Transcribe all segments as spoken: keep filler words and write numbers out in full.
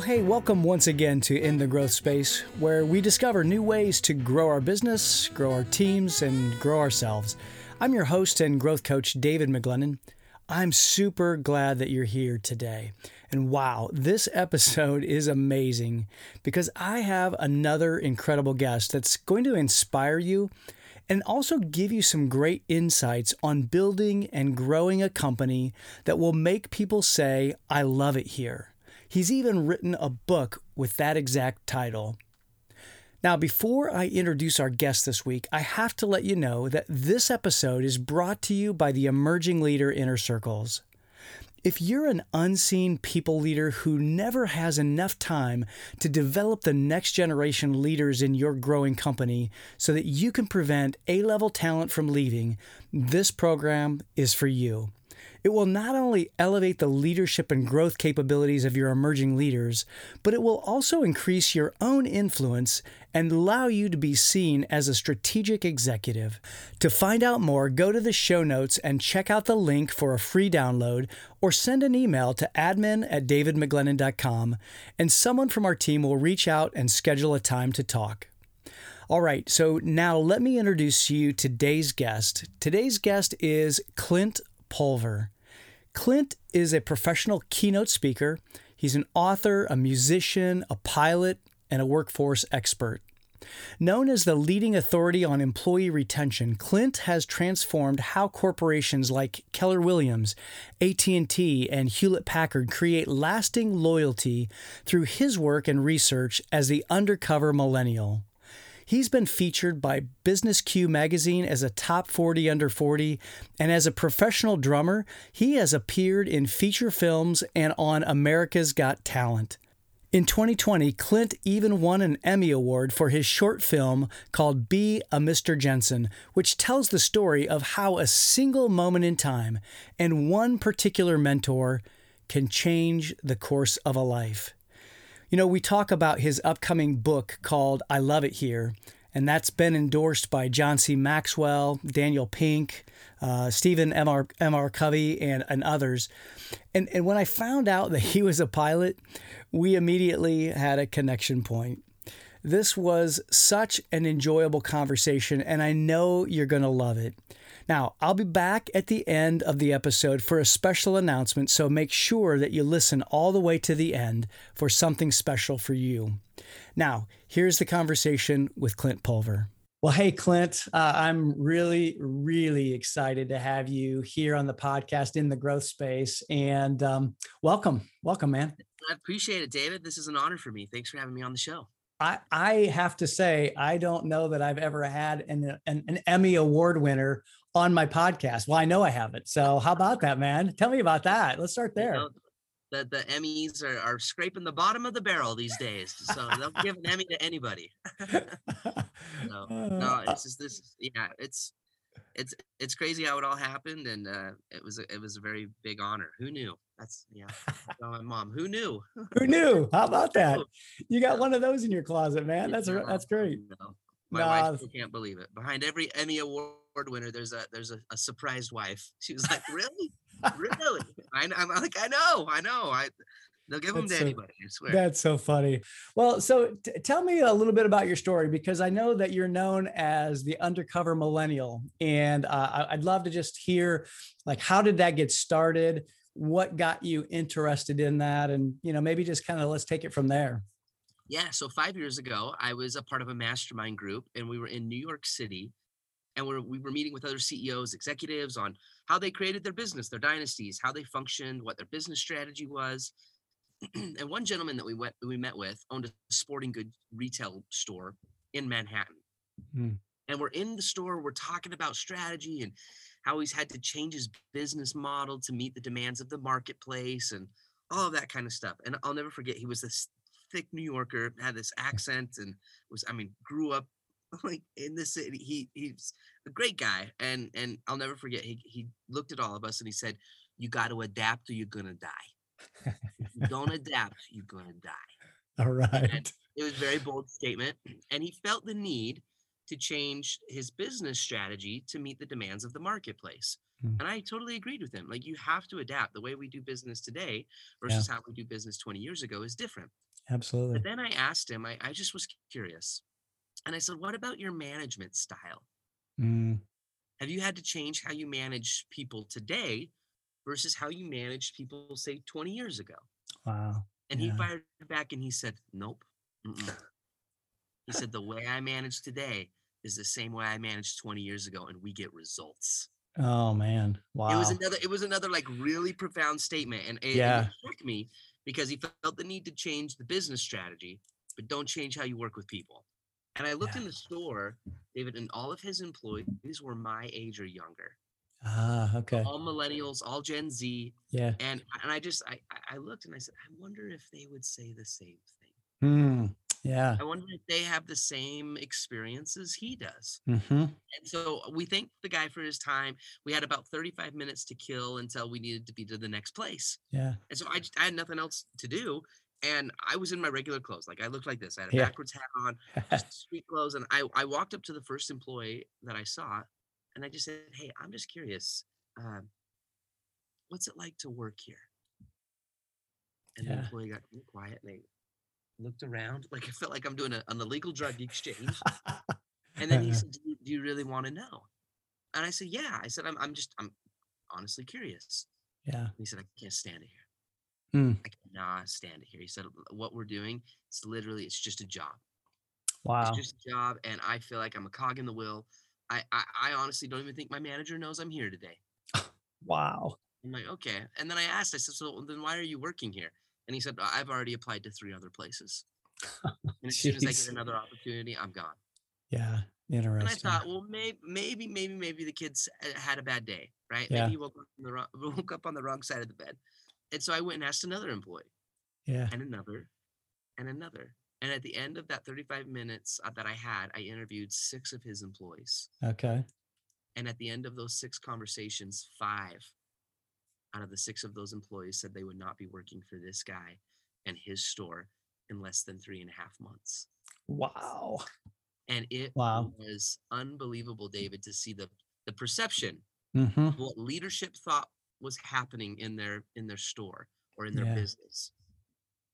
Well, hey, welcome once again to In the Growth Space, where we discover new ways to grow our business, grow our teams, and grow ourselves. I'm your host and growth coach, David McLennan. I'm super glad that you're here today. And wow, this episode is amazing because I have another incredible guest that's going to inspire you and also give you some great insights on building and growing a company that will make people say, I love it here. He's even written a book with that exact title. Now, before I introduce our guest this week, I have to let you know that this episode is brought to you by the Emerging Leader Inner Circles. If you're an unseen people leader who never has enough time to develop the next generation leaders in your growing company so that you can prevent A-level talent from leaving, this program is for you. It will not only elevate the leadership and growth capabilities of your emerging leaders, but it will also increase your own influence and allow you to be seen as a strategic executive. To find out more, go to the show notes and check out the link for a free download or send an email to admin at david mclennan dot com, and someone from our team will reach out and schedule a time to talk. All right, so now let me introduce you to today's guest. Today's guest is Clint Pulver. Clint is a professional keynote speaker. He's an author, a musician, a pilot, and a workforce expert. Known as the leading authority on employee retention, Clint has transformed how corporations like Keller Williams, A T and T, and Hewlett-Packard create lasting loyalty through his work and research as the undercover millennial. He's been featured by Business Q magazine as a top forty under forty, and as a professional drummer, he has appeared in feature films and on America's Got Talent. In twenty twenty, Clint even won an Emmy Award for his short film called Be a Mister Jensen, which tells the story of how a single moment in time and one particular mentor can change the course of a life. You know, we talk about his upcoming book called I Love It Here, and that's been endorsed by John C. Maxwell, Daniel Pink, uh, Stephen M. R. M. R. Covey, and, and others. And, and when I found out that he was a pilot, we immediately had a connection point. This was such an enjoyable conversation, and I know you're going to love it. Now, I'll be back at the end of the episode for a special announcement, so make sure that you listen all the way to the end for something special for you. Now, here's the conversation with Clint Pulver. Well, hey, Clint, uh, I'm really, really excited to have you here on the podcast In the Growth Space, and um, welcome. Welcome, man. I appreciate it, David. This is an honor for me. Thanks for having me on the show. I, I have to say, I don't know that I've ever had an, an, an Emmy Award winner on my podcast. Well, I know I haven't. So how about that, man? Tell me about that. Let's start there. You know, the, the Emmys are, are scraping the bottom of the barrel these days. So they'll give an Emmy to anybody. so, no, it's just this. Yeah, it's it's it's crazy how it all happened, and uh, it was a, it was a very big honor. Who knew? That's yeah. My mom. Who knew? Who knew? How about that? You got one of those in your closet, man. That's that's great. No, my nah. wife can't believe it. Behind every Emmy award winner, there's a there's a, a surprised wife. She was like, "Really, really?" I, I'm like, "I know, I know." I they'll give them that's to so, anybody. I swear. That's so funny. Well, so t- tell me a little bit about your story, because I know that you're known as the undercover millennial, and uh, I'd love to just hear, like, how did that get started? What got you interested in that? And, you know, maybe just kind of let's take it from there. Yeah. So five years ago, I was a part of a mastermind group, and we were in New York City, and we were, we were meeting with other C E Os, executives, on how they created their business, their dynasties, how they functioned, what their business strategy was. And one gentleman that we went, we met with owned a sporting good retail store in Manhattan. Mm. And we're in the store, we're talking about strategy and how he's had to change his business model to meet the demands of the marketplace and all of that kind of stuff. And I'll never forget, he was this thick New Yorker, had this accent, and was, I mean, grew up like in the city. He he's a great guy. And and I'll never forget, he he looked at all of us and he said, "You got to adapt or you're going to die. If you don't adapt, you're going to die." All right. And it was a very bold statement. And he felt the need to change his business strategy to meet the demands of the marketplace. Mm. And I totally agreed with him. Like, you have to adapt. The way we do business today versus yeah. how we do business twenty years ago is different. Absolutely. But then I asked him, I, I just was curious. And I said, what about your management style? Mm. Have you had to change how you manage people today versus how you managed people, say, twenty years ago? Wow. And yeah. he fired back and he said, nope. Mm-mm. He said, the way I manage today is the same way I managed twenty years ago, and we get results. Oh, man. Wow. It was another, it was another like really profound statement. And it, yeah. it shook me because he felt the need to change the business strategy, but don't change how you work with people. And I looked yeah. in the store, David, and all of his employees were my age or younger. Ah, okay. All millennials, all Gen Z. Yeah. And and I just, I, I looked and I said, I wonder if they would say the same thing. Hmm. Yeah. I wonder if they have the same experiences he does. Mm-hmm. And so we thanked the guy for his time. We had about thirty-five minutes to kill until we needed to be to the next place. Yeah. And so I, just, I had nothing else to do. And I was in my regular clothes. Like I looked like this. I had a yeah. backwards hat on, just street clothes. And I, I walked up to the first employee that I saw. And I just said, hey, I'm just curious. Um, what's it like to work here? And yeah. the employee got really quiet. And they looked around, like I felt like I'm doing a, an illegal drug exchange. And then he said, do you, do you really want to know? And I said, yeah. I said, I'm I'm just, I'm honestly curious. Yeah. And he said, I can't stand it here. Mm. I cannot stand it here. He said, what we're doing, it's literally, it's just a job. Wow. It's just a job. And I feel like I'm a cog in the wheel. I, I, I honestly don't even think my manager knows I'm here today. Wow. I'm like, okay. And then I asked, I said, so then why are you working here? And he said, I've already applied to three other places. And as soon as I get another opportunity, I'm gone. Yeah. Interesting. And I thought, well, maybe, maybe, maybe, maybe the kids had a bad day, right? Yeah. Maybe he woke up, on the wrong, woke up on the wrong side of the bed. And so I went and asked another employee. Yeah. And another and another. And at the end of that thirty-five minutes that I had, I interviewed six of his employees. Okay. And at the end of those six conversations, five out of the six of those employees said they would not be working for this guy and his store in less than three and a half months. Wow. And it wow. was unbelievable, David, to see the, the perception mm-hmm. of what leadership thought was happening in their, in their store or in their yeah. business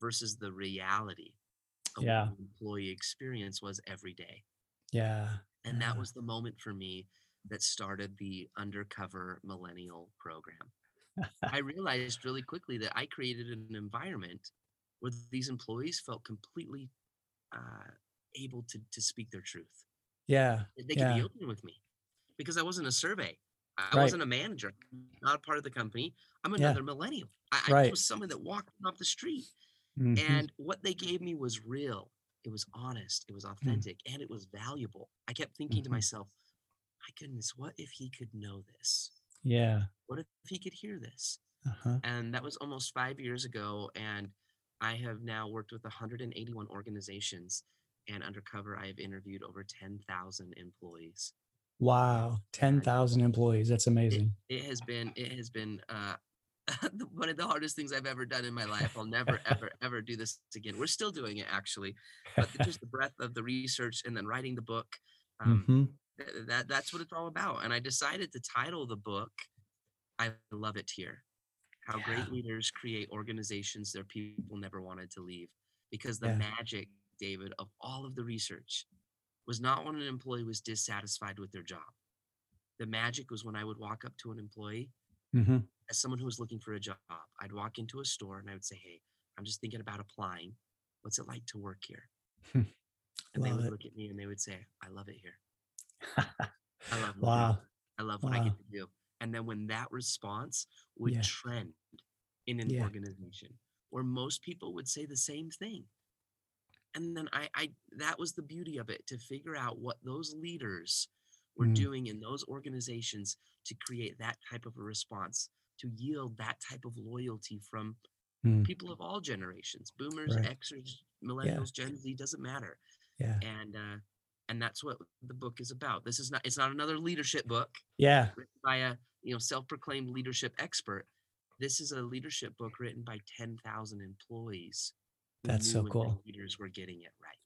versus the reality. Yeah. Employee experience was every day. Yeah. And that was the moment for me that started the Undercover Millennial program. I realized really quickly that I created an environment where these employees felt completely uh, able to, to speak their truth. Yeah. They could yeah. be open with me because I wasn't a survey. I right. wasn't a manager, not a part of the company. I'm another yeah. millennial. I, right. I was someone that walked off the street. Mm-hmm. And what they gave me was real. It was honest. It was authentic, mm-hmm. and it was valuable. I kept thinking mm-hmm. to myself, "My goodness, what if he could know this? Yeah. What if he could hear this?" Uh-huh. And that was almost five years ago. And I have now worked with one hundred eighty-one organizations, and Undercover, I have interviewed over ten thousand employees. Wow, ten thousand employees. That's amazing. It, it has been. It has been. Uh, one of the hardest things I've ever done in my life. I'll never, ever, ever do this again. We're still doing it, actually, but the, just the breadth of the research and then writing the book, um, mm-hmm. th- that that's what it's all about. And I decided to title the book, I Love It Here, How yeah. Great Leaders Create Organizations Their People Never Wanted to Leave. Because the yeah. magic, David, of all of the research was not when an employee was dissatisfied with their job. The magic was when I would walk up to an employee mm-hmm. as someone who was looking for a job. I'd walk into a store and I would say, hey, I'm just thinking about applying. What's it like to work here? And they would it. look at me and they would say, I love it here. I love wow. it. I love wow. what I get to do. And then when that response would yeah. trend in an yeah. organization where most people would say the same thing. And then I, I that was the beauty of it, to figure out what those leaders were mm. doing in those organizations to create that type of a response, to yield that type of loyalty from mm. people of all generations, boomers, right. Xers, millennials, yeah. Gen Z, doesn't matter. Yeah. And, uh, and that's what the book is about. This is not, it's not another leadership book yeah. written by a, you know, self-proclaimed leadership expert. This is a leadership book written by ten thousand employees. That's so cool. Leaders were getting it right.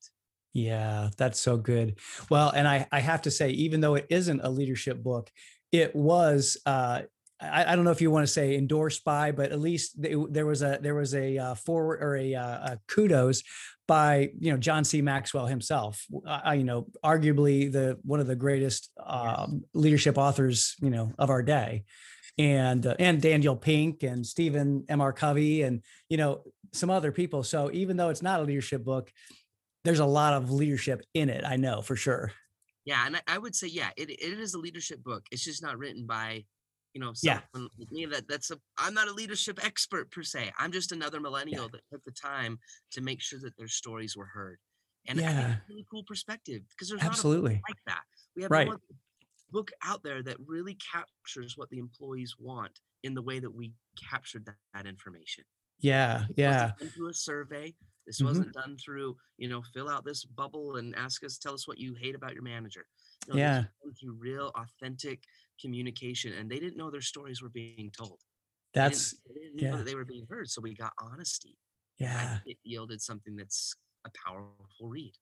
Yeah, that's so good. Well, and I, I have to say, even though it isn't a leadership book, it was, uh, I, I don't know if you want to say endorsed by, but at least they, there was a there was a uh, forward or a, uh, a kudos by, you know, John C. Maxwell himself. Uh, you know, arguably the one of the greatest um, leadership authors, you know, of our day, and uh, and Daniel Pink and Stephen M. R. Covey and, you know, some other people. So even though it's not a leadership book, there's a lot of leadership in it. I know for sure. Yeah, and I, I would say yeah, it it is a leadership book. It's just not written by, you know, yeah, like me, that that's a, I'm not a leadership expert per se. I'm just another millennial yeah. that took the time to make sure that their stories were heard. And yeah. I think it's a really cool perspective because there's Absolutely. Not a book like that. We have right. one book out there that really captures what the employees want in the way that we captured that, that information. Yeah, it yeah. Into a survey. This mm-hmm. wasn't done through, you know, fill out this bubble and ask us, tell us what you hate about your manager. No, yeah. Through real, authentic communication, and they didn't know their stories were being told. That's they didn't, they didn't yeah. know that they were being heard. So we got honesty. Yeah. It yielded something that's a powerful read.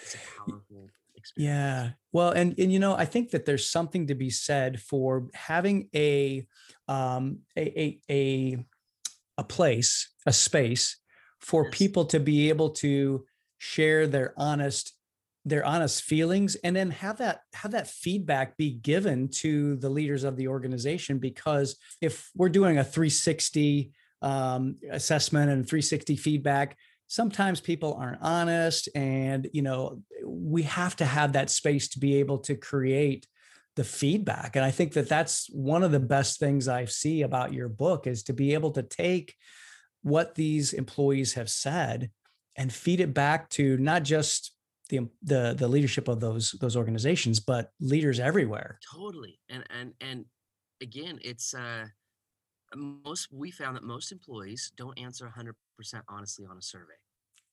It's a powerful experience. Yeah. Well, and and you know, I think that there's something to be said for having a um a a a, a place, a space for yes. people to be able to share their honest their honest feelings, and then have that have that feedback be given to the leaders of the organization. Because if we're doing a three sixty um, assessment and three sixty feedback, sometimes people aren't honest. And, you know, we have to have that space to be able to create the feedback. And I think that that's one of the best things I see about your book, is to be able to take what these employees have said and feed it back to not just The, the the leadership of those those organizations, but leaders everywhere. Totally. And and and again, it's uh, most we found that most employees don't answer one hundred percent honestly on a survey.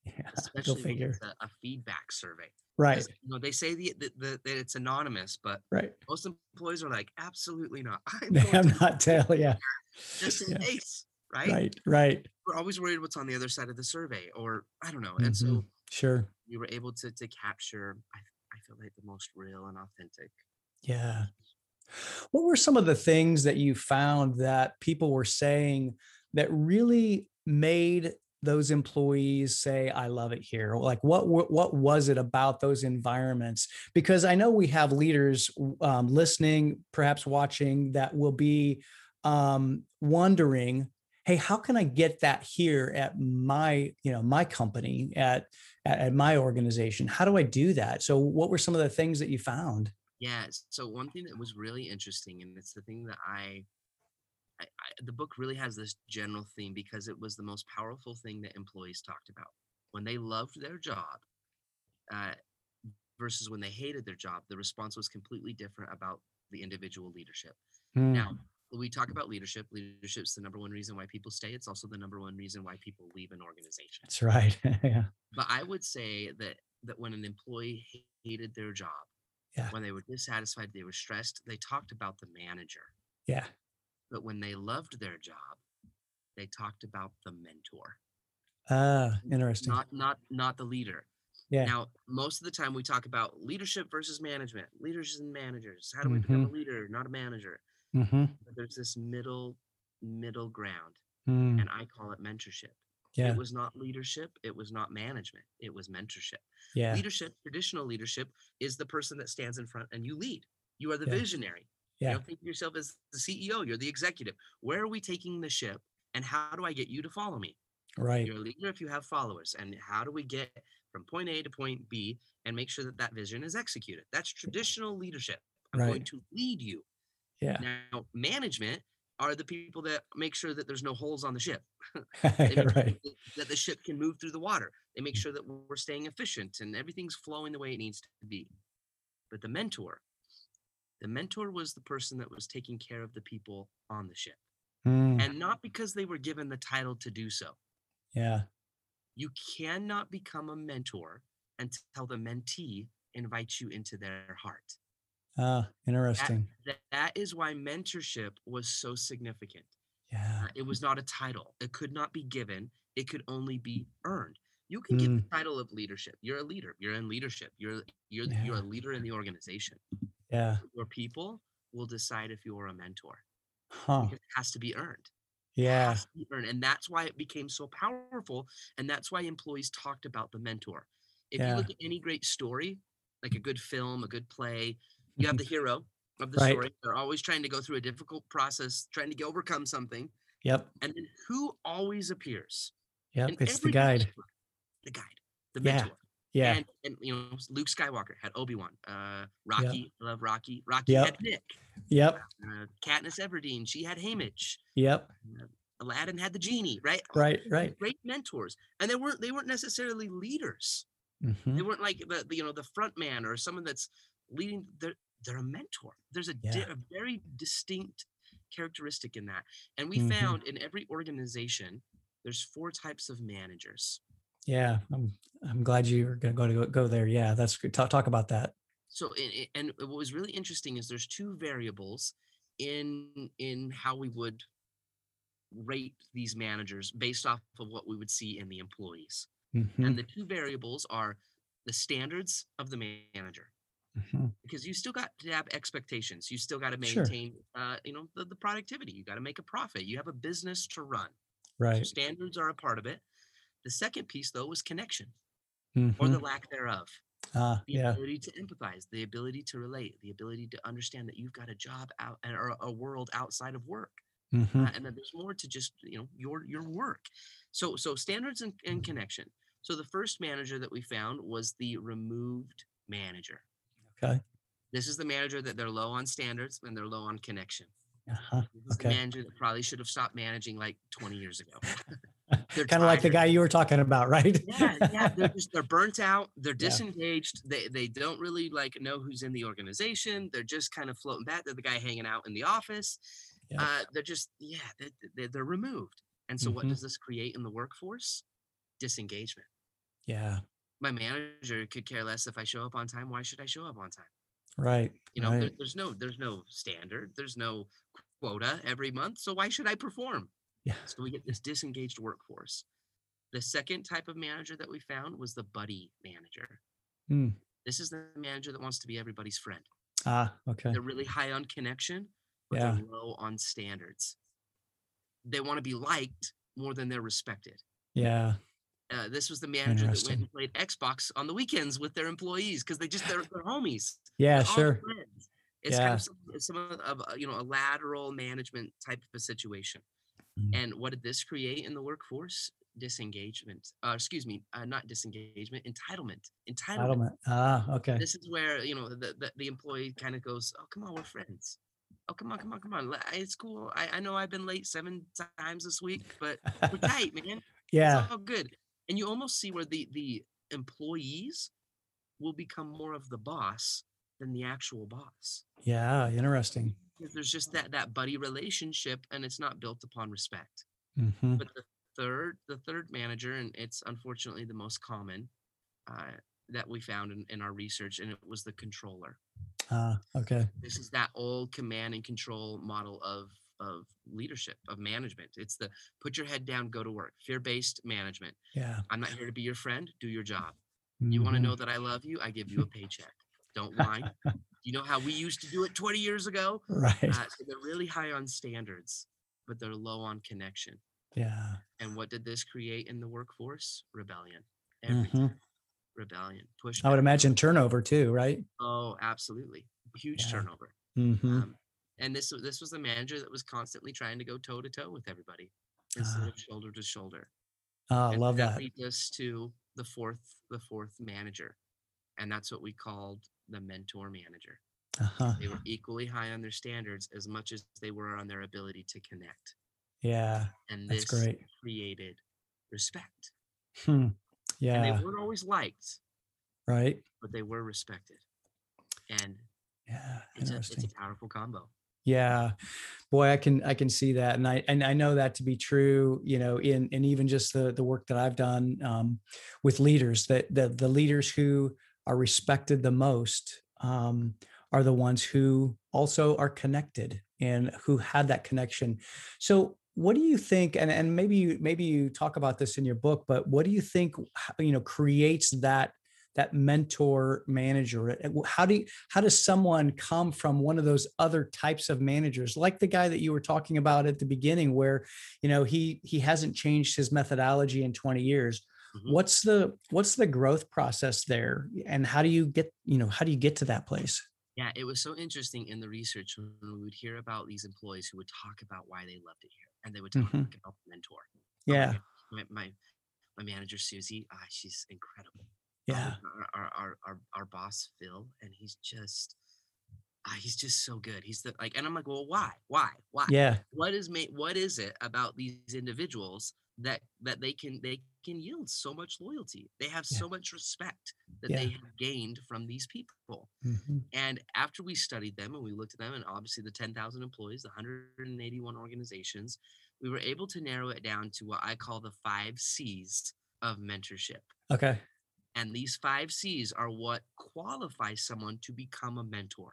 Yeah, especially when it's a, a feedback survey. Right. You know, they say the, the, the that it's anonymous, but right. most employees are like, absolutely not. I'm, I'm not telling. Yeah. Just in yeah. case. Right. Right. Right. We're always worried what's on the other side of the survey, or I don't know. Mm-hmm. And so. Sure. We were able to to capture, I, I feel like, the most real and authentic. Yeah. What were some of the things that you found that people were saying that really made those employees say, I love it here? Like, what what, what was it about those environments? Because I know we have leaders um, listening, perhaps watching, that will be um, wondering, hey, how can I get that here at my, you know, my company, at, at at my organization? How do I do that? So what were some of the things that you found? Yeah. So one thing that was really interesting, and it's the thing that I, I, I the book really has this general theme, because it was the most powerful thing that employees talked about. When they loved their job uh, versus when they hated their job, the response was completely different about the individual leadership. Mm. Now, we talk about leadership. Leadership's the number one reason why people stay. It's also the number one reason why people leave an organization. That's right. yeah. But I would say that that when an employee hated their job, yeah. when they were dissatisfied, they were stressed, they talked about the manager. Yeah. But when they loved their job, they talked about the mentor. Ah, uh, interesting. Not not not the leader. Yeah. Now, most of the time we talk about leadership versus management, leaders and managers. How do we mm-hmm. become a leader, not a manager? Mm-hmm. But there's this middle middle ground, mm. and I call it mentorship. Yeah. It was not leadership. It was not management. It was mentorship. Yeah. Leadership, traditional leadership, is the person that stands in front and you lead. You are the yeah. visionary. Yeah. You don't think of yourself as the C E O. You're the executive. Where are we taking the ship, and how do I get you to follow me? Right. You're a leader if you have followers, and how do we get from point A to point B and make sure that that vision is executed? That's traditional leadership. I'm right. going to lead you. Yeah. Now, management are the people that make sure that there's no holes on the ship, they make right. sure that the ship can move through the water. They make sure that we're staying efficient and everything's flowing the way it needs to be. But the mentor, the mentor was the person that was taking care of the people on the ship, mm. and not because they were given the title to do so. Yeah. You cannot become a mentor until the mentee invites you into their heart. Ah, uh, interesting. That, that, that is why mentorship was so significant. Yeah. Uh, it was not a title. It could not be given. It could only be earned. You can mm. get the title of leadership. You're a leader. You're in leadership. You're you're yeah. you're a leader in the organization. Yeah. Your people will decide if you are a mentor. huh. because it has to be earned. Yeah. Has to be earned. And that's why it became so powerful. And that's why employees talked about the mentor. If yeah. you look at any great story, like a good film, a good play, you have the hero of the right. story. They're always trying to go through a difficult process, trying to overcome something. Yep. And then who always appears? Yep. And it's the guide. Mentor, the guide. The yeah. mentor. Yeah. And, and you know, Luke Skywalker had Obi-Wan. Uh, Rocky, yep. I love Rocky. Rocky yep. had Nick. Yep. Uh, Katniss Everdeen, she had Haymitch. Yep. Uh, Aladdin had the genie, right? Right, right. Great mentors, and they weren't they weren't necessarily leaders. Mm-hmm. They weren't like the you know the front man or someone that's leading. They're they're a mentor. There's a, yeah. di- a very distinct characteristic in that, and we mm-hmm. found in every organization there's four types of managers. Yeah, I'm I'm glad you were gonna go to go, go there. Yeah, that's good. Talk talk about that. So, and what was really interesting is there's two variables in in how we would rate these managers based off of what we would see in the employees. Mm-hmm. And the two variables are the standards of the manager, mm-hmm. because you still got to have expectations. You still got to maintain, sure. uh, you know, the, the productivity. You got to make a profit. You have a business to run. Right. So standards are a part of it. The second piece, though, was connection, mm-hmm. or the lack thereof. Uh, the yeah. ability to empathize, the ability to relate, the ability to understand that you've got a job out and or a world outside of work. Mm-hmm. Uh, and then there's more to just, you know, your, your work. So, so standards and, and connection. So the first manager that we found was the removed manager. Okay. This is the manager that they're low on standards and they're low on connection. Uh-huh. This is okay. the manager that probably should have stopped managing like twenty years ago. Kind of like the guy you were talking about, right? yeah, yeah. They're, just, they're burnt out. They're disengaged. Yeah. They they don't really like know who's in the organization. They're just kind of floating back. They're the guy hanging out in the office. Yeah. Uh, they're just, yeah, they're, they're removed. And so mm-hmm. what does this create in the workforce? Disengagement. Yeah. My manager could care less if I show up on time. Why should I show up on time? Right. You know, right. There, there's no there's no standard. There's no quota every month. So why should I perform? Yeah. So we get this disengaged workforce. The second type of manager that we found was the buddy manager. Mm. This is the manager that wants to be everybody's friend. Ah, okay. They're really high on connection, but yeah. they're low on standards. They want to be liked more than they're respected. Yeah. Uh, this was the manager that went and played Xbox on the weekends with their employees because they just they're, they're homies. Yeah, they're sure. It's yeah. kind of some, some of you know a lateral management type of a situation. And what did this create in the workforce? Disengagement. Uh, excuse me, uh, not disengagement, entitlement. entitlement. Entitlement. Ah, okay. This is where, you know, the, the, the employee kind of goes, oh, come on, we're friends. Oh, come on, come on, come on. It's cool. I, I know I've been late seven times this week, but we're tight, man. Yeah. It's all good. And you almost see where the, the employees will become more of the boss than the actual boss. Yeah, interesting. There's just that that buddy relationship, and it's not built upon respect. Mm-hmm. But the third, the third manager, and it's unfortunately the most common uh, that we found in, in our research, and it was the controller. Ah, uh, okay. This is that old command and control model of of leadership, of management. It's the put your head down, go to work, fear-based management. Yeah. I'm not here to be your friend. Do your job. Mm-hmm. You want to know that I love you? I give you a paycheck. Don't whine. You know how we used to do it twenty years ago? Right. Uh, so they're really high on standards, but they're low on connection. Yeah. And what did this create in the workforce? Rebellion. Mm-hmm. Rebellion. Push. I would imagine turnover too, right? Oh, absolutely. Huge yeah. turnover. Mm-hmm. Um, and this this was the manager that was constantly trying to go toe to toe with everybody instead uh, of shoulder to shoulder. Oh, and love that. That leads us to the fourth the fourth manager, and that's what we called the mentor manager. Uh-huh. They were equally high on their standards as much as they were on their ability to connect. Yeah. And this that's great. Created respect. Hmm. Yeah. And they weren't always liked. Right. But they were respected. And yeah, it's, a, it's a powerful combo. Yeah. Boy, I can I can see that. And I and I know that to be true, you know, in and even just the the work that I've done um with leaders, that the the leaders who are respected the most um, are the ones who also are connected and who had that connection. So what do you think, and, and maybe you maybe you talk about this in your book, but what do you think, you know, creates that that mentor manager? How do you, how does someone come from one of those other types of managers, like the guy that you were talking about at the beginning, where, you know, he he hasn't changed his methodology in twenty years? Mm-hmm. What's the what's the growth process there, and how do you get you know how do you get to that place? Yeah, it was so interesting in the research when we would hear about these employees who would talk about why they loved it here, and they would talk mm-hmm. about the mentor. Yeah, oh, my, my my manager Susie, ah, she's incredible. Yeah, our, our our our our boss Phil, and he's just, ah, he's just so good. He's the like, and I'm like, well, why, why, why? Yeah, what is ma- what is it about these individuals that that they can they can yield so much loyalty? They have yeah. so much respect that yeah. they have gained from these people. Mm-hmm. And after we studied them and we looked at them, and obviously the ten thousand employees, the one hundred eighty-one organizations, we were able to narrow it down to what I call the five C's of mentorship. Okay. And these five C's are what qualifies someone to become a mentor.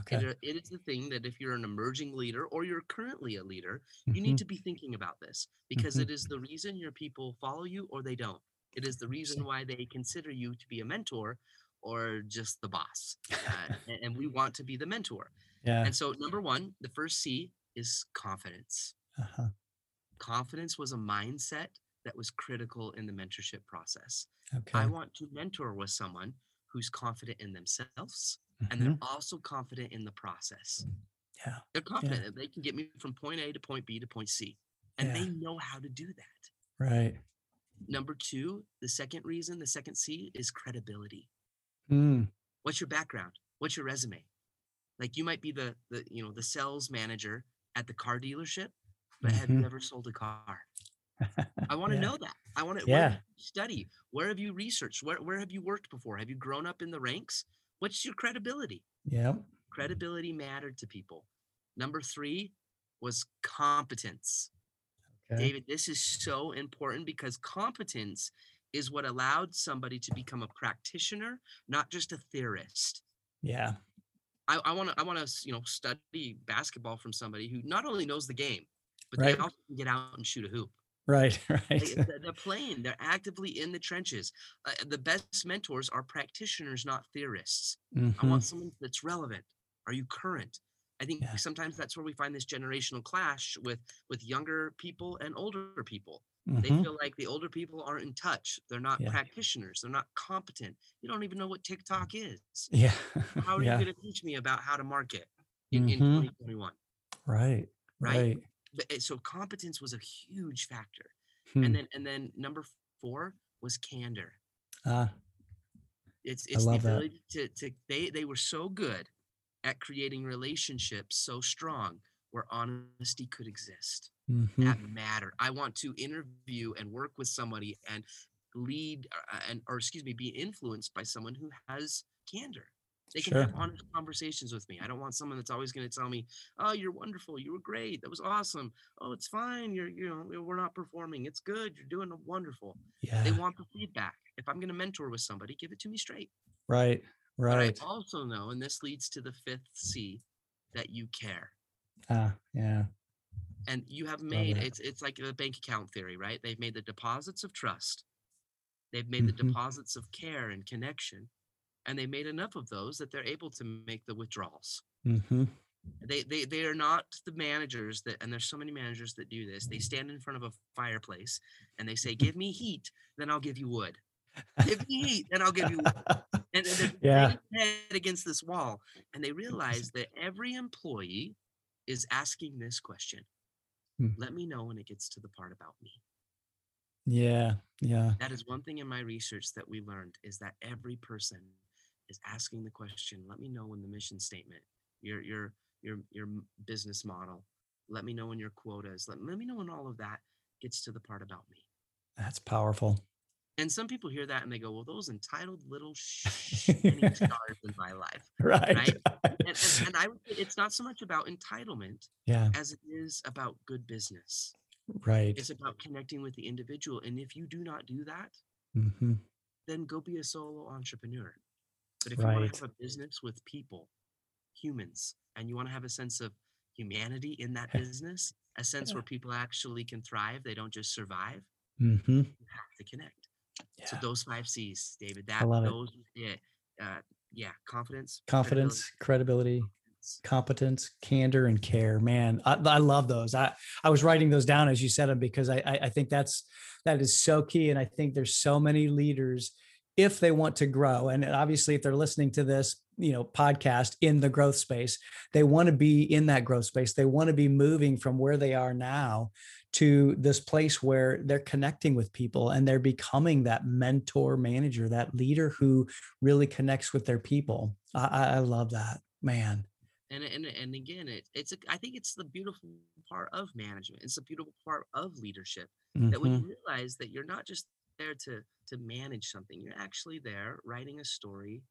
Okay. It, it is the thing that if you're an emerging leader or you're currently a leader, mm-hmm. you need to be thinking about this, because mm-hmm. it is the reason your people follow you or they don't. It is the reason why they consider you to be a mentor or just the boss. Uh, and we want to be the mentor. Yeah. And so number one, the first C is confidence. Uh-huh. Confidence was a mindset that was critical in the mentorship process. Okay. I want to mentor with someone who's confident in themselves, mm-hmm. and they're also confident in the process. Yeah. They're confident yeah. that they can get me from point A to point B to point C, and yeah. they know how to do that. Right. Number two, the second reason, the second C is credibility. Mm. What's your background? What's your resume? Like, you might be the, the you know, the sales manager at the car dealership, but mm-hmm. have you ever sold a car? I want to yeah. know that. I want to yeah. study. Where have you researched? Where, where have you worked before? Have you grown up in the ranks? What's your credibility? Yeah. Credibility mattered to people. Number three was competence. Okay. David, this is so important, because competence is what allowed somebody to become a practitioner, not just a theorist. Yeah. I want to, I want to, you know, study basketball from somebody who not only knows the game, but right. they also can get out and shoot a hoop. Right, right. They, they're playing. They're actively in the trenches. Uh, the best mentors are practitioners, not theorists. Mm-hmm. I want someone that's relevant. Are you current? I think yeah. sometimes that's where we find this generational clash with with younger people and older people. Mm-hmm. They feel like the older people aren't in touch. They're not yeah. practitioners. They're not competent. You don't even know what TikTok is. Yeah. How are yeah. you going to teach me about how to market in, mm-hmm. in twenty twenty-one? Right, right. right. So competence was a huge factor. Hmm. And then and then number four was candor. Uh, it's it's the ability to, to they they were so good at creating relationships so strong where honesty could exist. Mm-hmm. That mattered. I want to interview and work with somebody and lead uh, and or excuse me, be influenced by someone who has candor. They can sure. have honest conversations with me. I don't want someone that's always going to tell me, "Oh, you're wonderful. You were great. That was awesome. Oh, it's fine. You're, you know, we're not performing. It's good. You're doing wonderful." Yeah. They want the feedback. If I'm going to mentor with somebody, give it to me straight. Right. Right. But I also know, and this leads to the fifth C, that you care. Ah, yeah. And you have made it's it's like the bank account theory, right? They've made the deposits of trust. They've made mm-hmm. the deposits of care and connection. And they made enough of those that they're able to make the withdrawals. Mm-hmm. They they they are not the managers that, and there's so many managers that do this. They stand in front of a fireplace and they say, "Give me heat, then I'll give you wood. Give me heat, then I'll give you wood." And they're yeah. head against this wall. And they realize that every employee is asking this question: hmm. "Let me know when it gets to the part about me." Yeah, yeah. That is one thing in my research that we learned, is that every person is asking the question, "Let me know when the mission statement, your your your your business model, let me know when your quotas, let, let me know when all of that gets to the part about me." That's powerful. And some people hear that and they go, "Well, those entitled little sh- many stars in my life." Right. right? And, and, and I would say it's not so much about entitlement yeah. as it is about good business. Right. It's about connecting with the individual. And if you do not do that, mm-hmm. then go be a solo entrepreneur. But if right. you want to have a business with people, humans, and you want to have a sense of humanity in that business, a sense yeah. where people actually can thrive, they don't just survive, mm-hmm. you have to connect. Yeah. So those five C's, David, that those, yeah, uh, yeah, confidence, confidence, credibility, credibility competence, candor, and care. Man, I, I love those. I, I was writing those down as you said them because I, I I think that's that is so key. And I think there's so many leaders, if they want to grow, and obviously if they're listening to this, you know, podcast in the growth space, they want to be in that growth space. They want to be moving from where they are now to this place where they're connecting with people and they're becoming that mentor manager, that leader who really connects with their people. I, I love that, man. And, and, and again, it, it's, a, I think it's the beautiful part of management. It's the beautiful part of leadership mm-hmm. that when you realize that you're not just there to, to manage something, you're actually there writing a story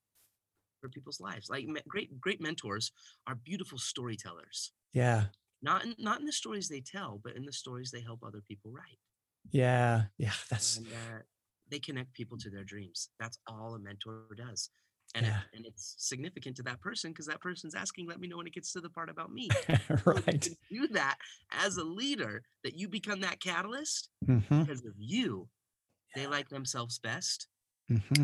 for people's lives. Like great, great mentors are beautiful storytellers. Yeah. Not in, not in the stories they tell, but in the stories they help other people write. Yeah. Yeah. That's and, uh, they connect people to their dreams. That's all a mentor does. And, yeah. it, and it's significant to that person because that person's asking, let me know when it gets to the part about me. Right. So you do that as a leader, that you become that catalyst mm-hmm. because of you. Yeah. They like themselves best. Mm-hmm.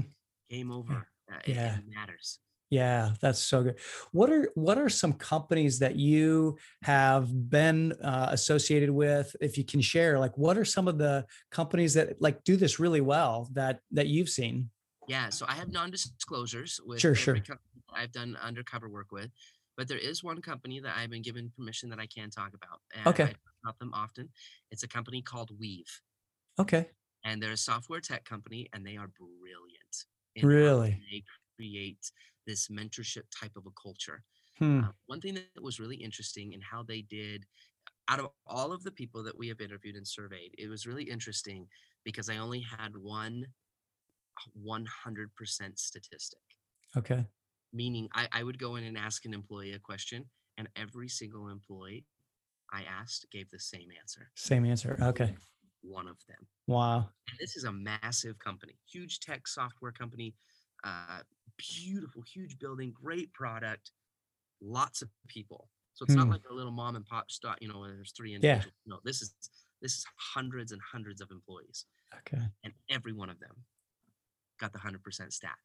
Game over. Uh, yeah. It, it matters. Yeah, that's so good. What are what are some companies that you have been uh, associated with? If you can share, like, what are some of the companies that like do this really well that that you've seen? Yeah, so I have non-disclosures with sure, sure. I've done undercover work with, but there is one company that I've been given permission that I can talk about. And okay, I talk about them often. It's a company called Weave. Okay, and they're a software tech company, and they are brilliant. Really, they create this mentorship type of a culture. Hmm. Uh, one thing that was really interesting in how they did, out of all of the people that we have interviewed and surveyed, it was really interesting because I only had one one hundred percent statistic. Okay. Meaning I, I would go in and ask an employee a question, and every single employee I asked gave the same answer. Same answer. Okay. One of them. Wow. And this is a massive company, huge tech software company. Uh, beautiful, huge building, great product, lots of people. So it's hmm. not like a little mom and pop stock, you know, where there's three individuals. Yeah. No, this is this is hundreds and hundreds of employees. Okay. And every one of them got the one hundred percent stat.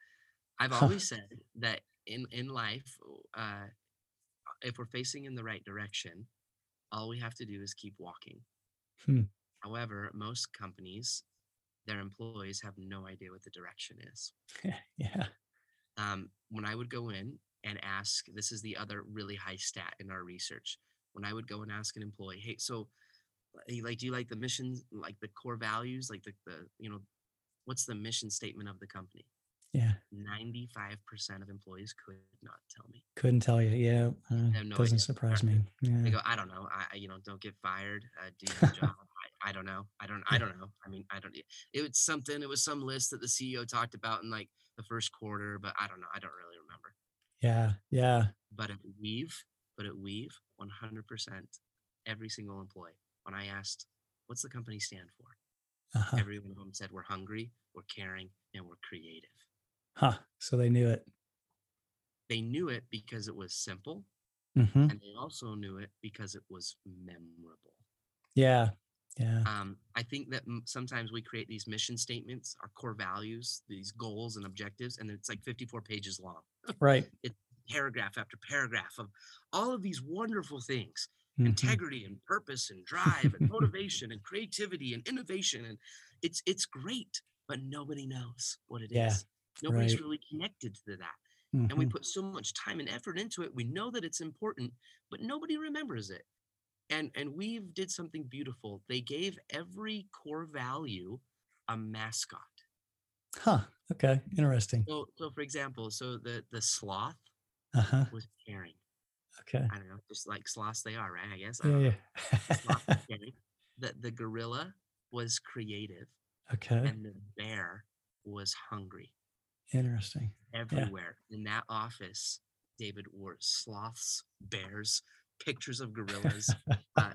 I've always huh. said that in, in life, uh, if we're facing in the right direction, all we have to do is keep walking. Hmm. However, most companies, their employees have no idea what the direction is. Yeah. Um, when I would go in and ask, this is the other really high stat in our research. When I would go and ask an employee, hey, so like, do you like the mission, like the core values, like the, the you know, what's the mission statement of the company? Yeah. ninety-five percent of employees could not tell me. Couldn't tell you. Yeah. Uh, no doesn't idea. surprise me. Yeah. They go, I don't know. I, you know, don't get fired. Uh, do your job. I don't know. I don't, I don't know. I mean, I don't, it was something, it was some list that the C E O talked about in like the first quarter, but I don't know. I don't really remember. Yeah. Yeah. But at Weave, but at Weave, one hundred percent every single employee, when I asked, what's the company stand for? Uh-huh. Every one of them said, we're hungry, we're caring, and we're creative. Huh. So they knew it. They knew it because it was simple. Mm-hmm. And they also knew it because it was memorable. Yeah. Yeah. Um, I think that m- sometimes we create these mission statements, our core values, these goals and objectives, and it's like fifty-four pages long. Right. It's paragraph after paragraph of all of these wonderful things, mm-hmm. integrity and purpose and drive and motivation and creativity and innovation. And it's, it's great, but nobody knows what it yeah. is. Nobody's right. really connected to that. Mm-hmm. And we put so much time and effort into it. We know that it's important, but nobody remembers it. And and Weave did something beautiful. They gave every core value a mascot. Huh. Okay. Interesting. So, so for example, so the, the sloth uh-huh. was caring. Okay. I don't know, just like sloths they are, right? I guess. I yeah. yeah. Sloth was caring. The, the gorilla was creative. Okay. And the bear was hungry. Interesting. Everywhere yeah. in that office, David, wore sloths, bears, pictures of gorillas, uh,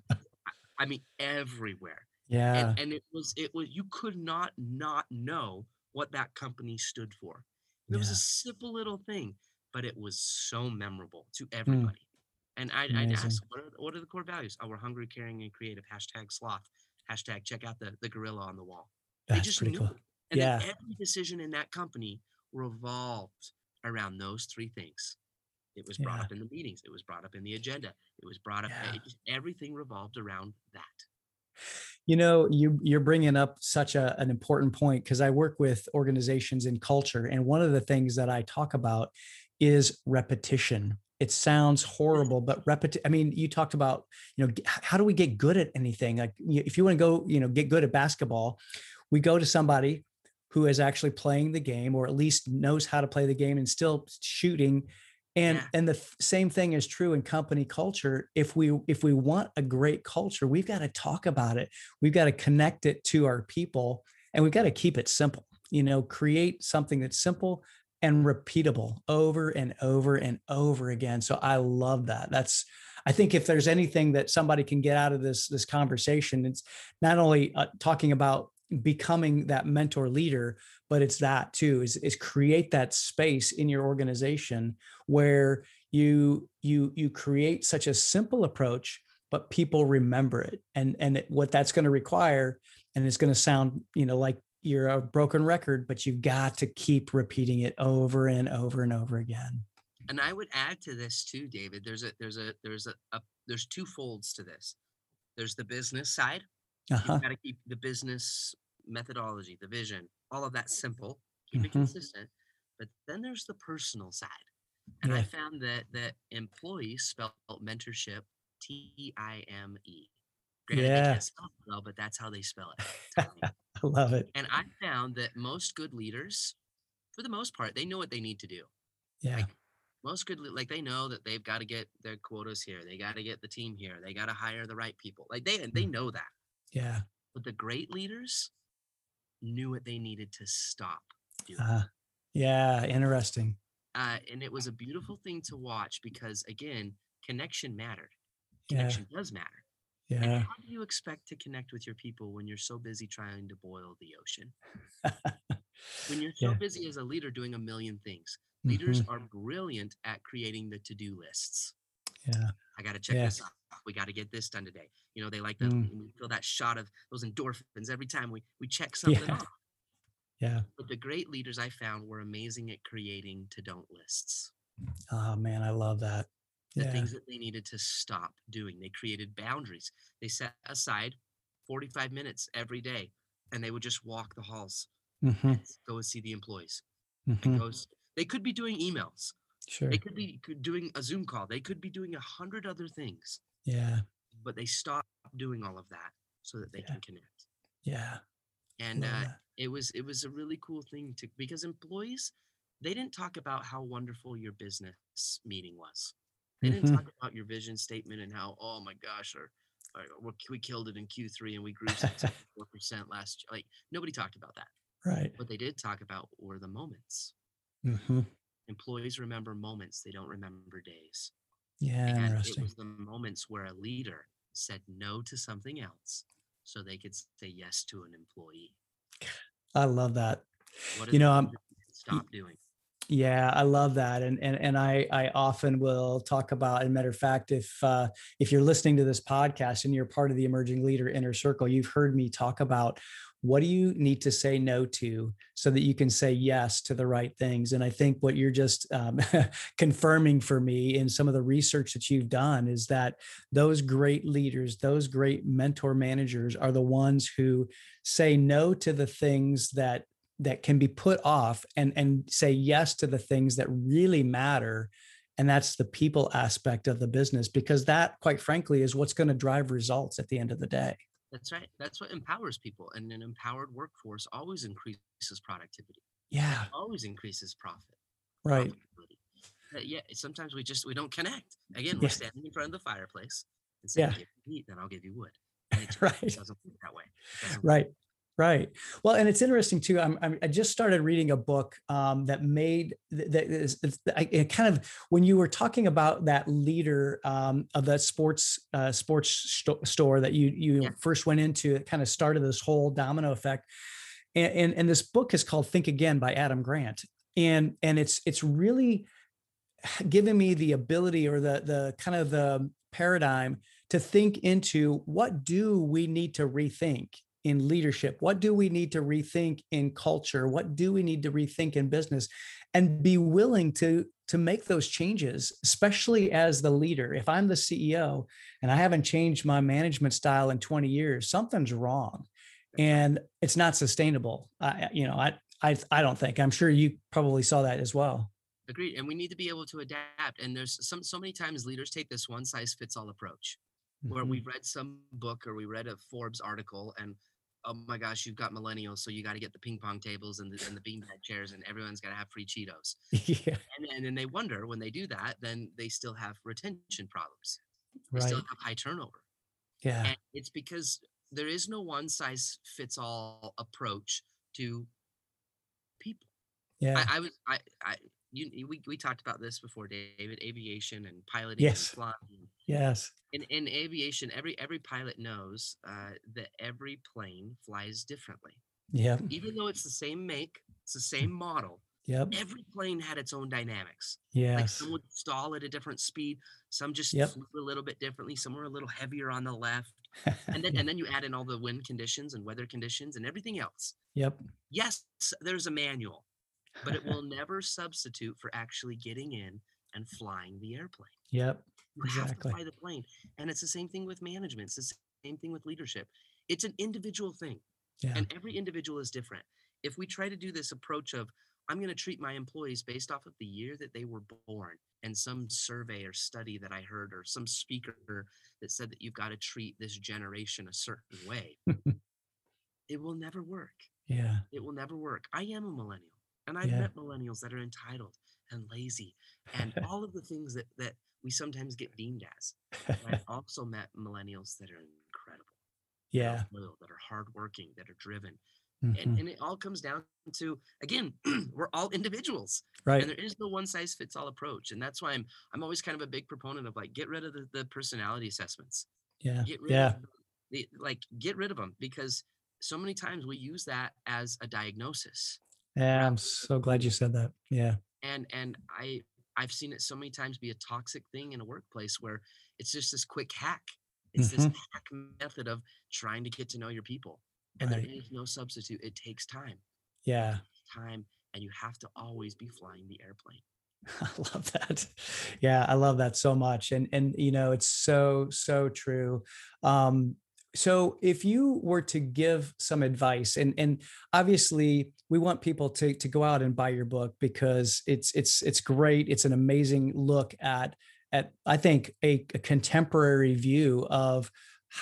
I mean, everywhere. Yeah. And, and it was, it was, you could not not know what that company stood for. It yeah. was a simple little thing, but it was so memorable to everybody. Mm. And I'd, I'd ask, what are, what are the core values? Oh, we're hungry, caring, and creative. Hashtag sloth. Hashtag check out the, the gorilla on the wall. That's they just knew. Cool. And yeah. then every decision in that company revolved around those three things. It was brought yeah. up in the meetings. It was brought up in the agenda. It was brought up. Yeah. It just, everything revolved around that. You know, you, you're bringing up such a, an important point, because I work with organizations in culture. And one of the things that I talk about is repetition. It sounds horrible, but repetition. I mean, you talked about, you know, how do we get good at anything? Like, if you want to go, you know, get good at basketball, we go to somebody who is actually playing the game, or at least knows how to play the game and still shooting. And, yeah. and the f- same thing is true in company culture. If we, if we want a great culture, we've got to talk about it. We've got to connect it to our people, and we've got to keep it simple, you know, create something that's simple and repeatable over and over and over again. So I love that. That's, I think if there's anything that somebody can get out of this, this conversation, it's not only uh, talking about becoming that mentor leader, but it's that too, is, is create that space in your organization where you, you, you create such a simple approach, but people remember it, and, and it, what that's going to require. And it's going to sound, you know, like you're a broken record, but you've got to keep repeating it over and over and over again. And I would add to this too, David, there's a, there's a, there's a, a there's two folds to this. There's the business side. Uh-huh. You've got to keep the business methodology, the vision, all of that simple, keep mm-hmm. it consistent. But then there's the personal side. And yeah. I found that that employees spell mentorship T I M E. Granted, yeah. they can't spell it well, but that's how they spell it. I love it. And I found that most good leaders, for the most part, they know what they need to do. Yeah. Like, most good, like they know that they've got to get their quotas here. They got to get the team here. They got to hire the right people. Like they, they know that. Yeah. But the great leaders knew what they needed to stop doing. Uh, yeah. Interesting. Uh, and it was a beautiful thing to watch, because again, connection mattered. Connection yeah. does matter. Yeah. And how do you expect to connect with your people when you're so busy trying to boil the ocean? When you're so yeah. busy as a leader doing a million things. Leaders mm-hmm. are brilliant at creating the to-do lists. Yeah. I got to check yeah. this off. We got to get this done today. You know, they like to mm. feel that shot of those endorphins every time we, we check something yeah. off. Yeah. But the great leaders I found were amazing at creating to-don't lists. Oh man, I love that. The yeah. things that they needed to stop doing. They created boundaries. They set aside forty-five minutes every day, and they would just walk the halls, mm-hmm. and go and see the employees. Mm-hmm. And go, they could be doing emails. Sure. They could be doing a Zoom call. They could be doing a hundred other things. Yeah. But they stop doing all of that so that they yeah. can connect. Yeah. And yeah. Uh, it was it was a really cool thing to, because employees, they didn't talk about how wonderful your business meeting was. They mm-hmm. didn't talk about your vision statement and how, oh my gosh, or, or we killed it in Q three and we grew sixty-four percent last year. Like nobody talked about that. Right. What they did talk about were the moments. Mm-hmm. Employees remember moments. They don't remember days. Yeah, and interesting. It was the moments where a leader said no to something else so they could say yes to an employee. I love that. What you know, I'm stop doing. Yeah, I love that. And, and, and I, I often will talk about, and matter of fact, if, uh, if you're listening to this podcast and you're part of the Emerging Leader Inner Circle, you've heard me talk about, what do you need to say no to so that you can say yes to the right things? And I think what you're just um, confirming for me in some of the research that you've done is that those great leaders, those great mentor managers are the ones who say no to the things that that can be put off, and, and say yes to the things that really matter. And that's the people aspect of the business, because that, quite frankly, is what's going to drive results at the end of the day. That's right. That's what empowers people. And an empowered workforce always increases productivity. Yeah. It always increases profit. Right. Yeah. Sometimes we just, we don't connect. Again, we're yeah. standing in front of the fireplace and saying, yeah. if you eat, then I'll give you wood. And it right. doesn't work that way. Right. Work. Right. Well, and it's interesting too. I'm, I'm, I just started reading a book um, that made that is it kind of, when you were talking about that leader um, of that sports uh, sports st- store that you you yeah. first went into, it kind of started this whole domino effect. And, and and this book is called Think Again by Adam Grant, and and it's it's really given me the ability, or the the kind of the paradigm to think into, what do we need to rethink in leadership? What do we need to rethink in culture? What do we need to rethink in business? And be willing to, to make those changes, especially as the leader. If I'm the C E O and I haven't changed my management style in twenty years, something's wrong and it's not sustainable. I, you know, I, I, I don't think, I'm sure you probably saw that as well. Agreed. And we need to be able to adapt. And there's some, so many times leaders take this one size fits all approach where mm-hmm. we read some book or we read a Forbes article and, oh my gosh, you've got millennials. So you got to get the ping pong tables and the, and the beanbag chairs and everyone's got to have free Cheetos. Yeah. And, and then they wonder when they do that, then they still have retention problems. They right. still have high turnover. Yeah. And it's because there is no one size fits all approach to people. Yeah. I, I was, I, I, You, we we talked about this before, David. Aviation and piloting. Yes. And flying. Yes. In in aviation, every every pilot knows uh, that every plane flies differently. Yeah. Even though it's the same make, it's the same model. Yep. Every plane had its own dynamics. Yeah. Like some would stall at a different speed. Some just yep. flew a little bit differently. Some were a little heavier on the left, and then and then you add in all the wind conditions and weather conditions and everything else. Yep. Yes, there's a manual. But it will never substitute for actually getting in and flying the airplane. Yep, you exactly. have to fly the plane. And it's the same thing with management. It's the same thing with leadership. It's an individual thing. Yeah. And every individual is different. If we try to do this approach of, I'm going to treat my employees based off of the year that they were born and some survey or study that I heard or some speaker that said that you've got to treat this generation a certain way, it will never work. Yeah, it will never work. I am a millennial. And I've yeah. met millennials that are entitled and lazy and all of the things that, that we sometimes get deemed as. And I've also met millennials that are incredible. Yeah. That are, that are hardworking, that are driven. Mm-hmm. And, and it all comes down to, again, we're all individuals. Right. And there is no one size fits all approach. And that's why I'm I'm always kind of a big proponent of like, get rid of the, the personality assessments. Yeah. Get rid yeah. of the, like, get rid of them, because so many times we use that as a diagnosis. Yeah, I'm so glad you said that. Yeah. And and I I've seen it so many times be a toxic thing in a workplace where it's just this quick hack. It's mm-hmm. this hack method of trying to get to know your people. And right. there is no substitute. It takes time. Yeah. It takes time, and you have to always be flying the airplane. I love that. Yeah, I love that so much. And and you know, it's so so true. Um So if you were to give some advice, and, and obviously we want people to, to go out and buy your book because it's it's it's great. It's an amazing look at at I think a, a contemporary view of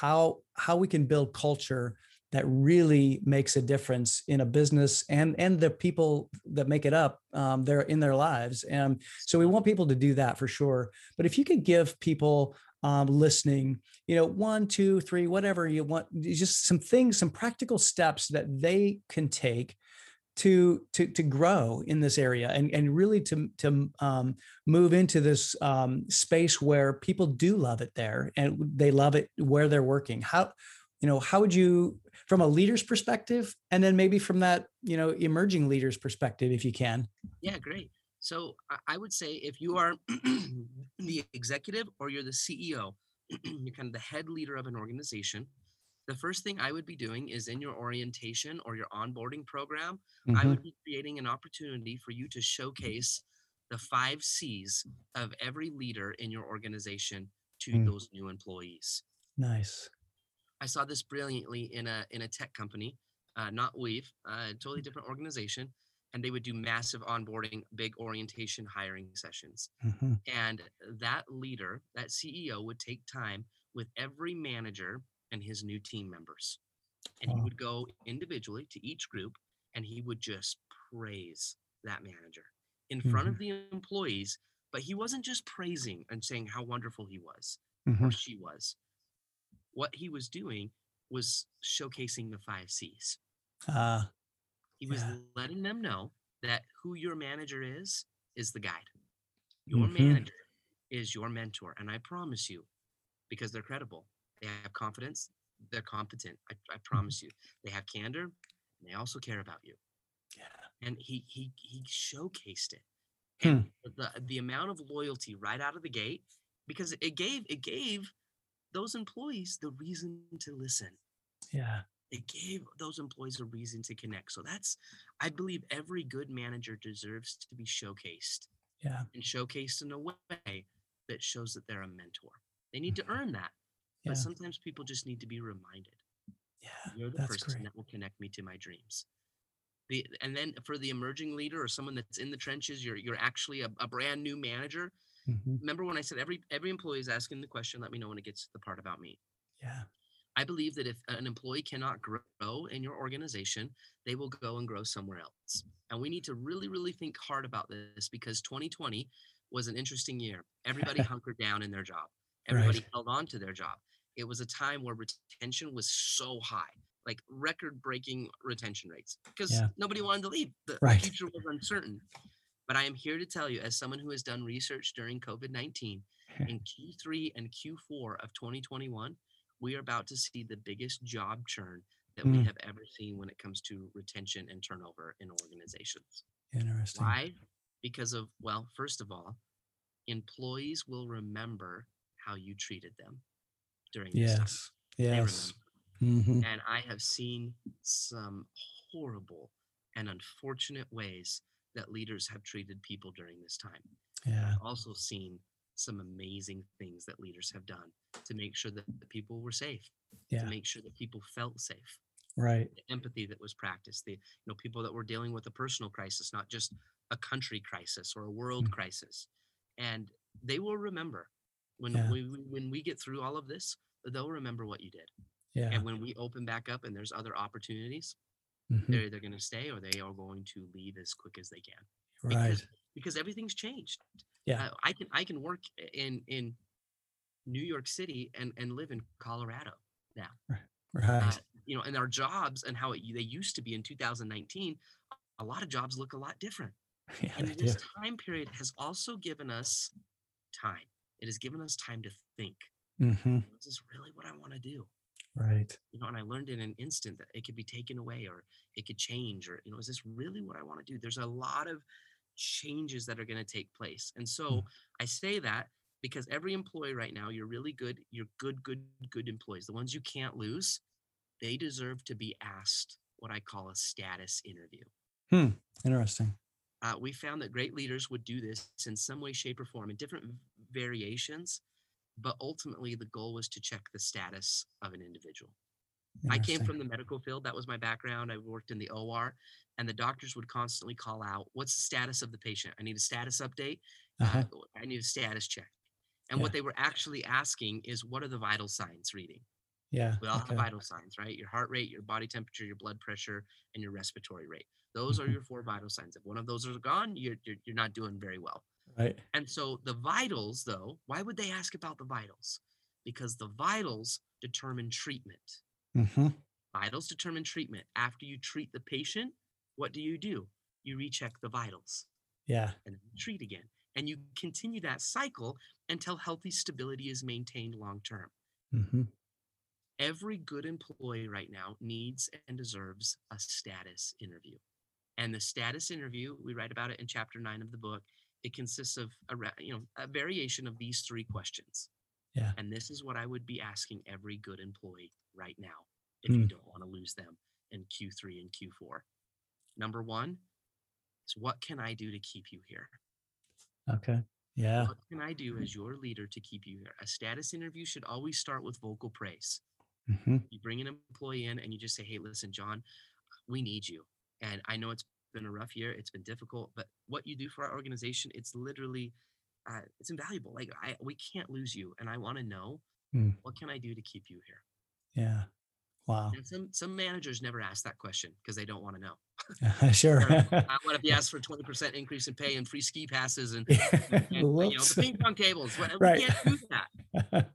how how we can build culture that really makes a difference in a business and and the people that make it up um, they're in their lives. And so we want people to do that for sure. But if you could give people Um, listening, you know, one, two, three, whatever you want, just some things, some practical steps that they can take to to to grow in this area and and really to to um, move into this um, space where people do love it there and they love it where they're working. How, you know, how would you, from a leader's perspective, and then maybe from that, you know, emerging leader's perspective, if you can? Yeah, great. So I would say if you are the executive or you're the C E O, you're kind of the head leader of an organization, the first thing I would be doing is in your orientation or your onboarding program, mm-hmm. I would be creating an opportunity for you to showcase the five C's of every leader in your organization to mm. those new employees. Nice. I saw this brilliantly in a in a tech company, uh, not Weave, uh, totally different organization. And they would do massive onboarding, big orientation hiring sessions. Mm-hmm. And that leader, that C E O would take time with every manager and his new team members. And wow. he would go individually to each group and he would just praise that manager in mm-hmm. front of the employees. But he wasn't just praising and saying how wonderful he was mm-hmm. or she was. What he was doing was showcasing the five C's. Uh. He was yeah. letting them know that who your manager is, is the guide. Your mm-hmm. manager is your mentor. And I promise you, because they're credible, they have confidence, they're competent. I, I promise you. They have candor, and they also care about you. Yeah. And he he he showcased it. And hmm. the, the amount of loyalty right out of the gate, because it gave it gave those employees the reason to listen. Yeah. It gave those employees a reason to connect. So that's, I believe every good manager deserves to be showcased. Yeah. And showcased in a way that shows that they're a mentor. They need to earn that. Yeah. But sometimes people just need to be reminded. Yeah. You're the person great. that will connect me to my dreams. The, and then for the emerging leader or someone that's in the trenches, you're you're actually a, a brand new manager. Mm-hmm. Remember when I said every every employee is asking the question, let me know when it gets to the part about me. Yeah. I believe that if an employee cannot grow in your organization, they will go and grow somewhere else. And we need to really, really think hard about this, because twenty twenty was an interesting year. Everybody hunkered down in their job. Everybody right. held on to their job. It was a time where retention was so high, like record-breaking retention rates, because yeah. nobody wanted to leave. The right. future was uncertain. But I am here to tell you, as someone who has done research during COVID nineteen, in Q three and Q four of twenty twenty-one, we are about to see the biggest job churn that mm. we have ever seen when it comes to retention and turnover in organizations. Interesting. Why? Because of, well, first of all, employees will remember how you treated them during this yes. time. Yes. Mm-hmm. And I have seen some horrible and unfortunate ways that leaders have treated people during this time. Yeah. I've also seen some amazing things that leaders have done to make sure that the people were safe, yeah. to make sure that people felt safe, right? The empathy that was practiced, the you know people that were dealing with a personal crisis, not just a country crisis or a world mm-hmm. crisis, and they will remember when yeah. we when we get through all of this, they'll remember what you did. Yeah. And when we open back up and there's other opportunities, mm-hmm. they're either going to stay or they are going to leave as quick as they can. Right. Because, because everything's changed. Yeah, uh, I can I can work in in New York City and, and live in Colorado now. Right. Uh, you know, and our jobs and how it, they used to be in two thousand nineteen, a lot of jobs look a lot different. Yeah, and this do. time period has also given us time. It has given us time to think. Mm-hmm. This is really what I want to do. Right. You know, and I learned in an instant that it could be taken away or it could change, or, you know, is this really what I want to do? There's a lot of changes that are going to take place. And so mm. I say that because every employee right now, you're really good, you're good, good, good employees. The ones you can't lose, they deserve to be asked what I call a status interview. Hmm. Interesting. Uh, we found that great leaders would do this in some way, shape, or form in different variations. But ultimately, the goal was to check the status of an individual. I came from the medical field. That was my background. I worked in the O R, and the doctors would constantly call out, what's the status of the patient? I need a status update. Uh-huh. Uh, I need a status check. And yeah. what they were actually asking is, what are the vital signs reading? Yeah. We all okay. have vital signs, right? Your heart rate, your body temperature, your blood pressure, and your respiratory rate. Those mm-hmm. are your four vital signs. If one of those are gone, you're, you're, you're not doing very well. Right. And so the vitals, though, why would they ask about the vitals? Because the vitals determine treatment. Mm-hmm. Vitals determine treatment. After you treat the patient, what do you do? You recheck the vitals. Yeah. And treat again. And you continue that cycle until healthy stability is maintained long term. Mm-hmm. Every good employee right now needs and deserves a status interview. And the status interview, we write about it in chapter nine of the book. It consists of a, you know, a variation of these three questions. Yeah. And this is what I would be asking every good employee right now if mm. you don't want to lose them in Q three and Q four. Number one is, what can I do to keep you here? Okay. Yeah. What can I do as your leader to keep you here? A status interview should always start with vocal praise. Mm-hmm. You bring an employee in and you just say, hey, listen, John, we need you. And I know it's been a rough year. It's been difficult, but what you do for our organization, it's literally Uh, it's invaluable. Like I, we can't lose you. And I want to know, mm. what can I do to keep you here? Yeah. Wow. And some some managers never ask that question because they don't want to know. Uh, sure. I want to be asked for twenty percent increase in pay and free ski passes and, and you know, the ping pong tables. We right. can't do that.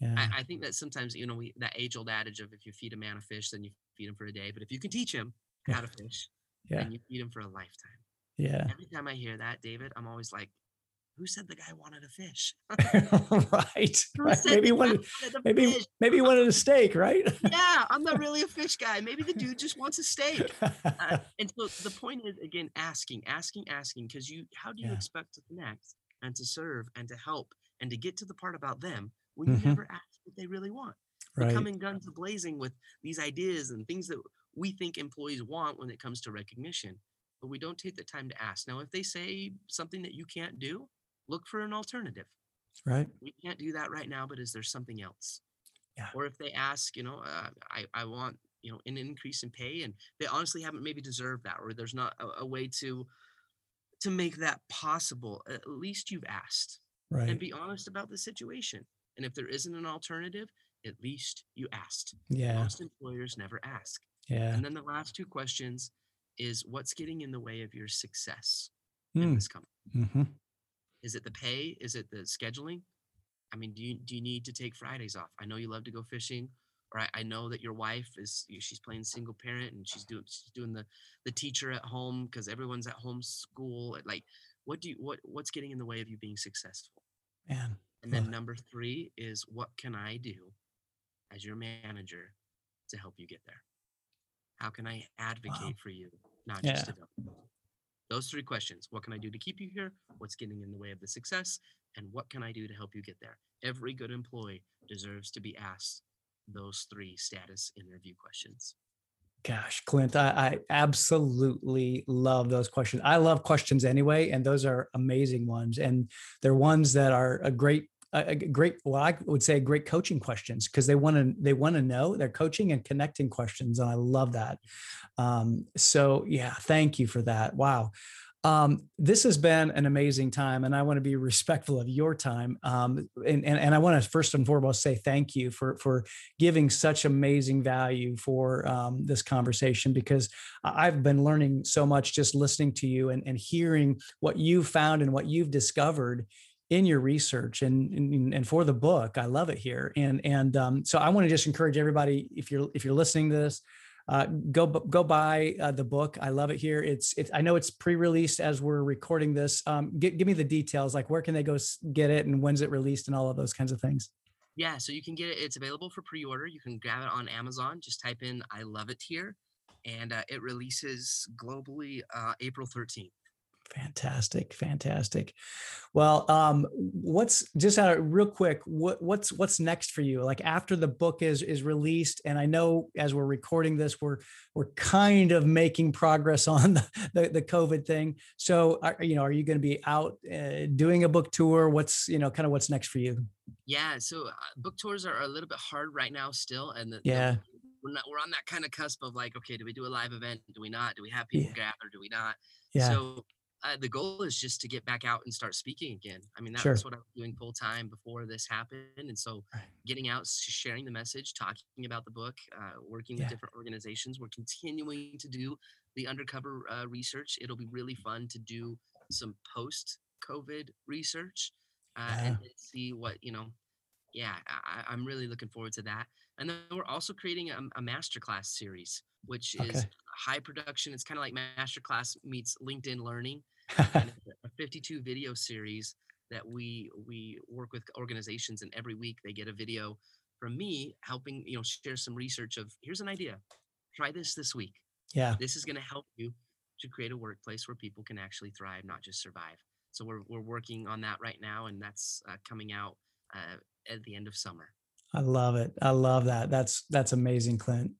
Yeah. I, I think that sometimes, you know, we, that age old adage of, if you feed a man a fish, then you feed him for a day. But if you can teach him yeah. how to fish, yeah. then you feed him for a lifetime. Yeah. Every time I hear that, David, I'm always like, who said the guy wanted a fish? right. right. Maybe wanted, wanted maybe fish? Maybe he wanted a steak, right? yeah, I'm not really a fish guy. Maybe the dude just wants a steak. Uh, and so the point is, again, asking, asking, asking, because you, how do you yeah. expect to connect and to serve and to help and to get to the part about them when you mm-hmm. never ask what they really want? Right. They're coming guns blazing with these ideas and things that we think employees want when it comes to recognition, but we don't take the time to ask. Now, if they say something that you can't do, look for an alternative. Right. We can't do that right now, but is there something else? Yeah. Or if they ask, you know, uh, I, I want, you know, an increase in pay, and they honestly haven't maybe deserved that, or there's not a, a way to, to make that possible. At least you've asked, right? And be honest about the situation. And if there isn't an alternative, at least you asked. Yeah. Most employers never ask. Yeah. And then the last two questions is, what's getting in the way of your success mm. in this company? Mm-hmm. Is it the pay? Is it the scheduling? I mean, do you do you need to take Fridays off? I know you love to go fishing, or I, I know that your wife is, she's playing single parent, and she's doing she's doing the the teacher at home because everyone's at home school. Like, what do you what what's getting in the way of you being successful? Man. And then number three is, what can I do as your manager to help you get there? How can I advocate wow. for you, not yeah. just to them? Those three questions: what can I do to keep you here? What's getting in the way of the success? And what can I do to help you get there? Every good employee deserves to be asked those three status interview questions. Gosh, Clint, I, I absolutely love those questions. I love questions anyway, and those are amazing ones. And they're ones that are a great, a great, well, I would say great coaching questions, because they want to, they want to know. They're coaching and connecting questions. And I love that. Um, so yeah, thank you for that. Wow. Um, this has been an amazing time, and I want to be respectful of your time. Um, and, and, and I want to first and foremost say thank you for, for giving such amazing value for um, this conversation, because I've been learning so much just listening to you and, and hearing what you've found and what you've discovered in your research and, and, and for the book. I love it here. And, and um, so I want to just encourage everybody, if you're, if you're listening to this, Uh, go go buy uh, the book. I love it here. It's, it's I know it's pre-released as we're recording this. Um, give, give me the details, like where can they go get it, and when's it released, and all of those kinds of things. Yeah, so you can get it. It's available for pre-order. You can grab it on Amazon. Just type in "I love it here," and uh, it releases globally uh, April thirteenth. Fantastic. Fantastic. Well, um, what's just out of, real quick, what, what's, what's next for you? Like after the book is, is released, and I know as we're recording this, we're, we're kind of making progress on the, the, the COVID thing. So, are, you know, are you going to be out uh, doing a book tour? What's, you know, kind of what's next for you? Yeah. So uh, book tours are a little bit hard right now still. And the, yeah. the, we're not, we're on that kind of cusp of like, okay, do we do a live event? Do we not? Do we have people yeah. gather? Do we not? Yeah. So, Uh, the goal is just to get back out and start speaking again. I mean, that's sure. what I was doing full time before this happened. And so right. getting out, sharing the message, talking about the book, uh, working yeah. with different organizations. We're continuing to do the undercover uh, research. It'll be really fun to do some post-COVID research uh, yeah. and, and see what, you know, yeah, I, I'm really looking forward to that. And then we're also creating a, a masterclass series, which is okay. high production. It's kind of like masterclass meets LinkedIn Learning. And it's a fifty-two video series that we we work with organizations, and every week they get a video from me helping, you know, share some research of, here's an idea. Try this this week. Yeah. This is going to help you to create a workplace where people can actually thrive, not just survive. So we're we're working on that right now, and that's uh, coming out uh, at the end of summer. I love it. I love that. That's, that's amazing, Clint.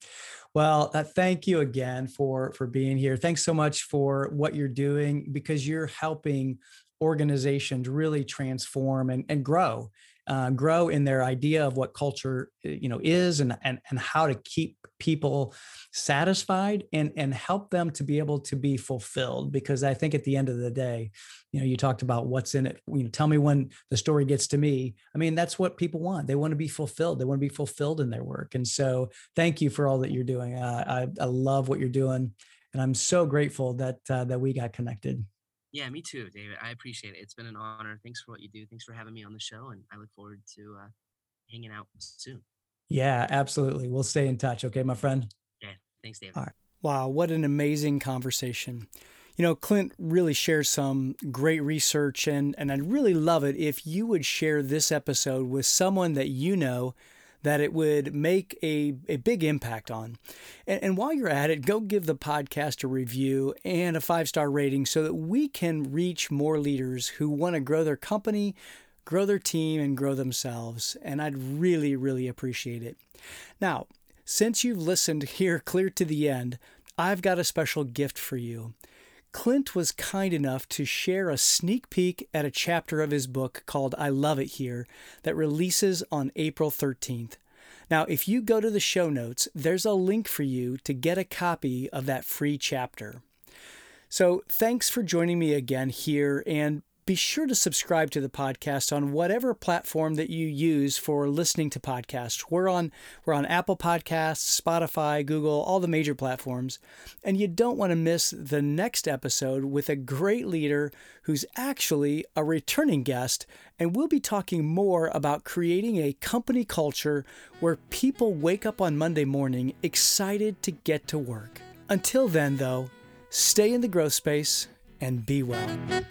Well, uh, thank you again for, for being here. Thanks so much for what you're doing, because you're helping organizations really transform and, and grow, uh, grow in their idea of what culture, you know, is, and, and, and how to keep people satisfied and, and help them to be able to be fulfilled. Because I think at the end of the day, you know, you talked about what's in it. You know, tell me when the story gets to me. I mean, that's what people want. They want to be fulfilled. They want to be fulfilled in their work. And so thank you for all that you're doing. Uh, I, I love what you're doing, and I'm so grateful that, uh, that we got connected. Yeah, me too, David. I appreciate it. It's been an honor. Thanks for what you do. Thanks for having me on the show. And I look forward to uh, hanging out soon. Yeah, absolutely. We'll stay in touch. Okay, my friend? Yeah. Thanks, David. All right. Wow, what an amazing conversation. You know, Clint really shares some great research, and, and I'd really love it if you would share this episode with someone that you know that it would make a, a big impact on. And, and while you're at it, go give the podcast a review and a five-star rating so that we can reach more leaders who want to grow their company, grow their team and grow themselves. And I'd really, really appreciate it. Now, since you've listened here clear to the end, I've got a special gift for you. Clint was kind enough to share a sneak peek at a chapter of his book called I Love It Here that releases on April thirteenth. Now, if you go to the show notes, there's a link for you to get a copy of that free chapter. So thanks for joining me again here, and be sure to subscribe to the podcast on whatever platform that you use for listening to podcasts. We're on we're on Apple Podcasts, Spotify, Google, all the major platforms. And you don't want to miss the next episode with a great leader who's actually a returning guest. And we'll be talking more about creating a company culture where people wake up on Monday morning excited to get to work. Until then, though, stay in the growth space and be well.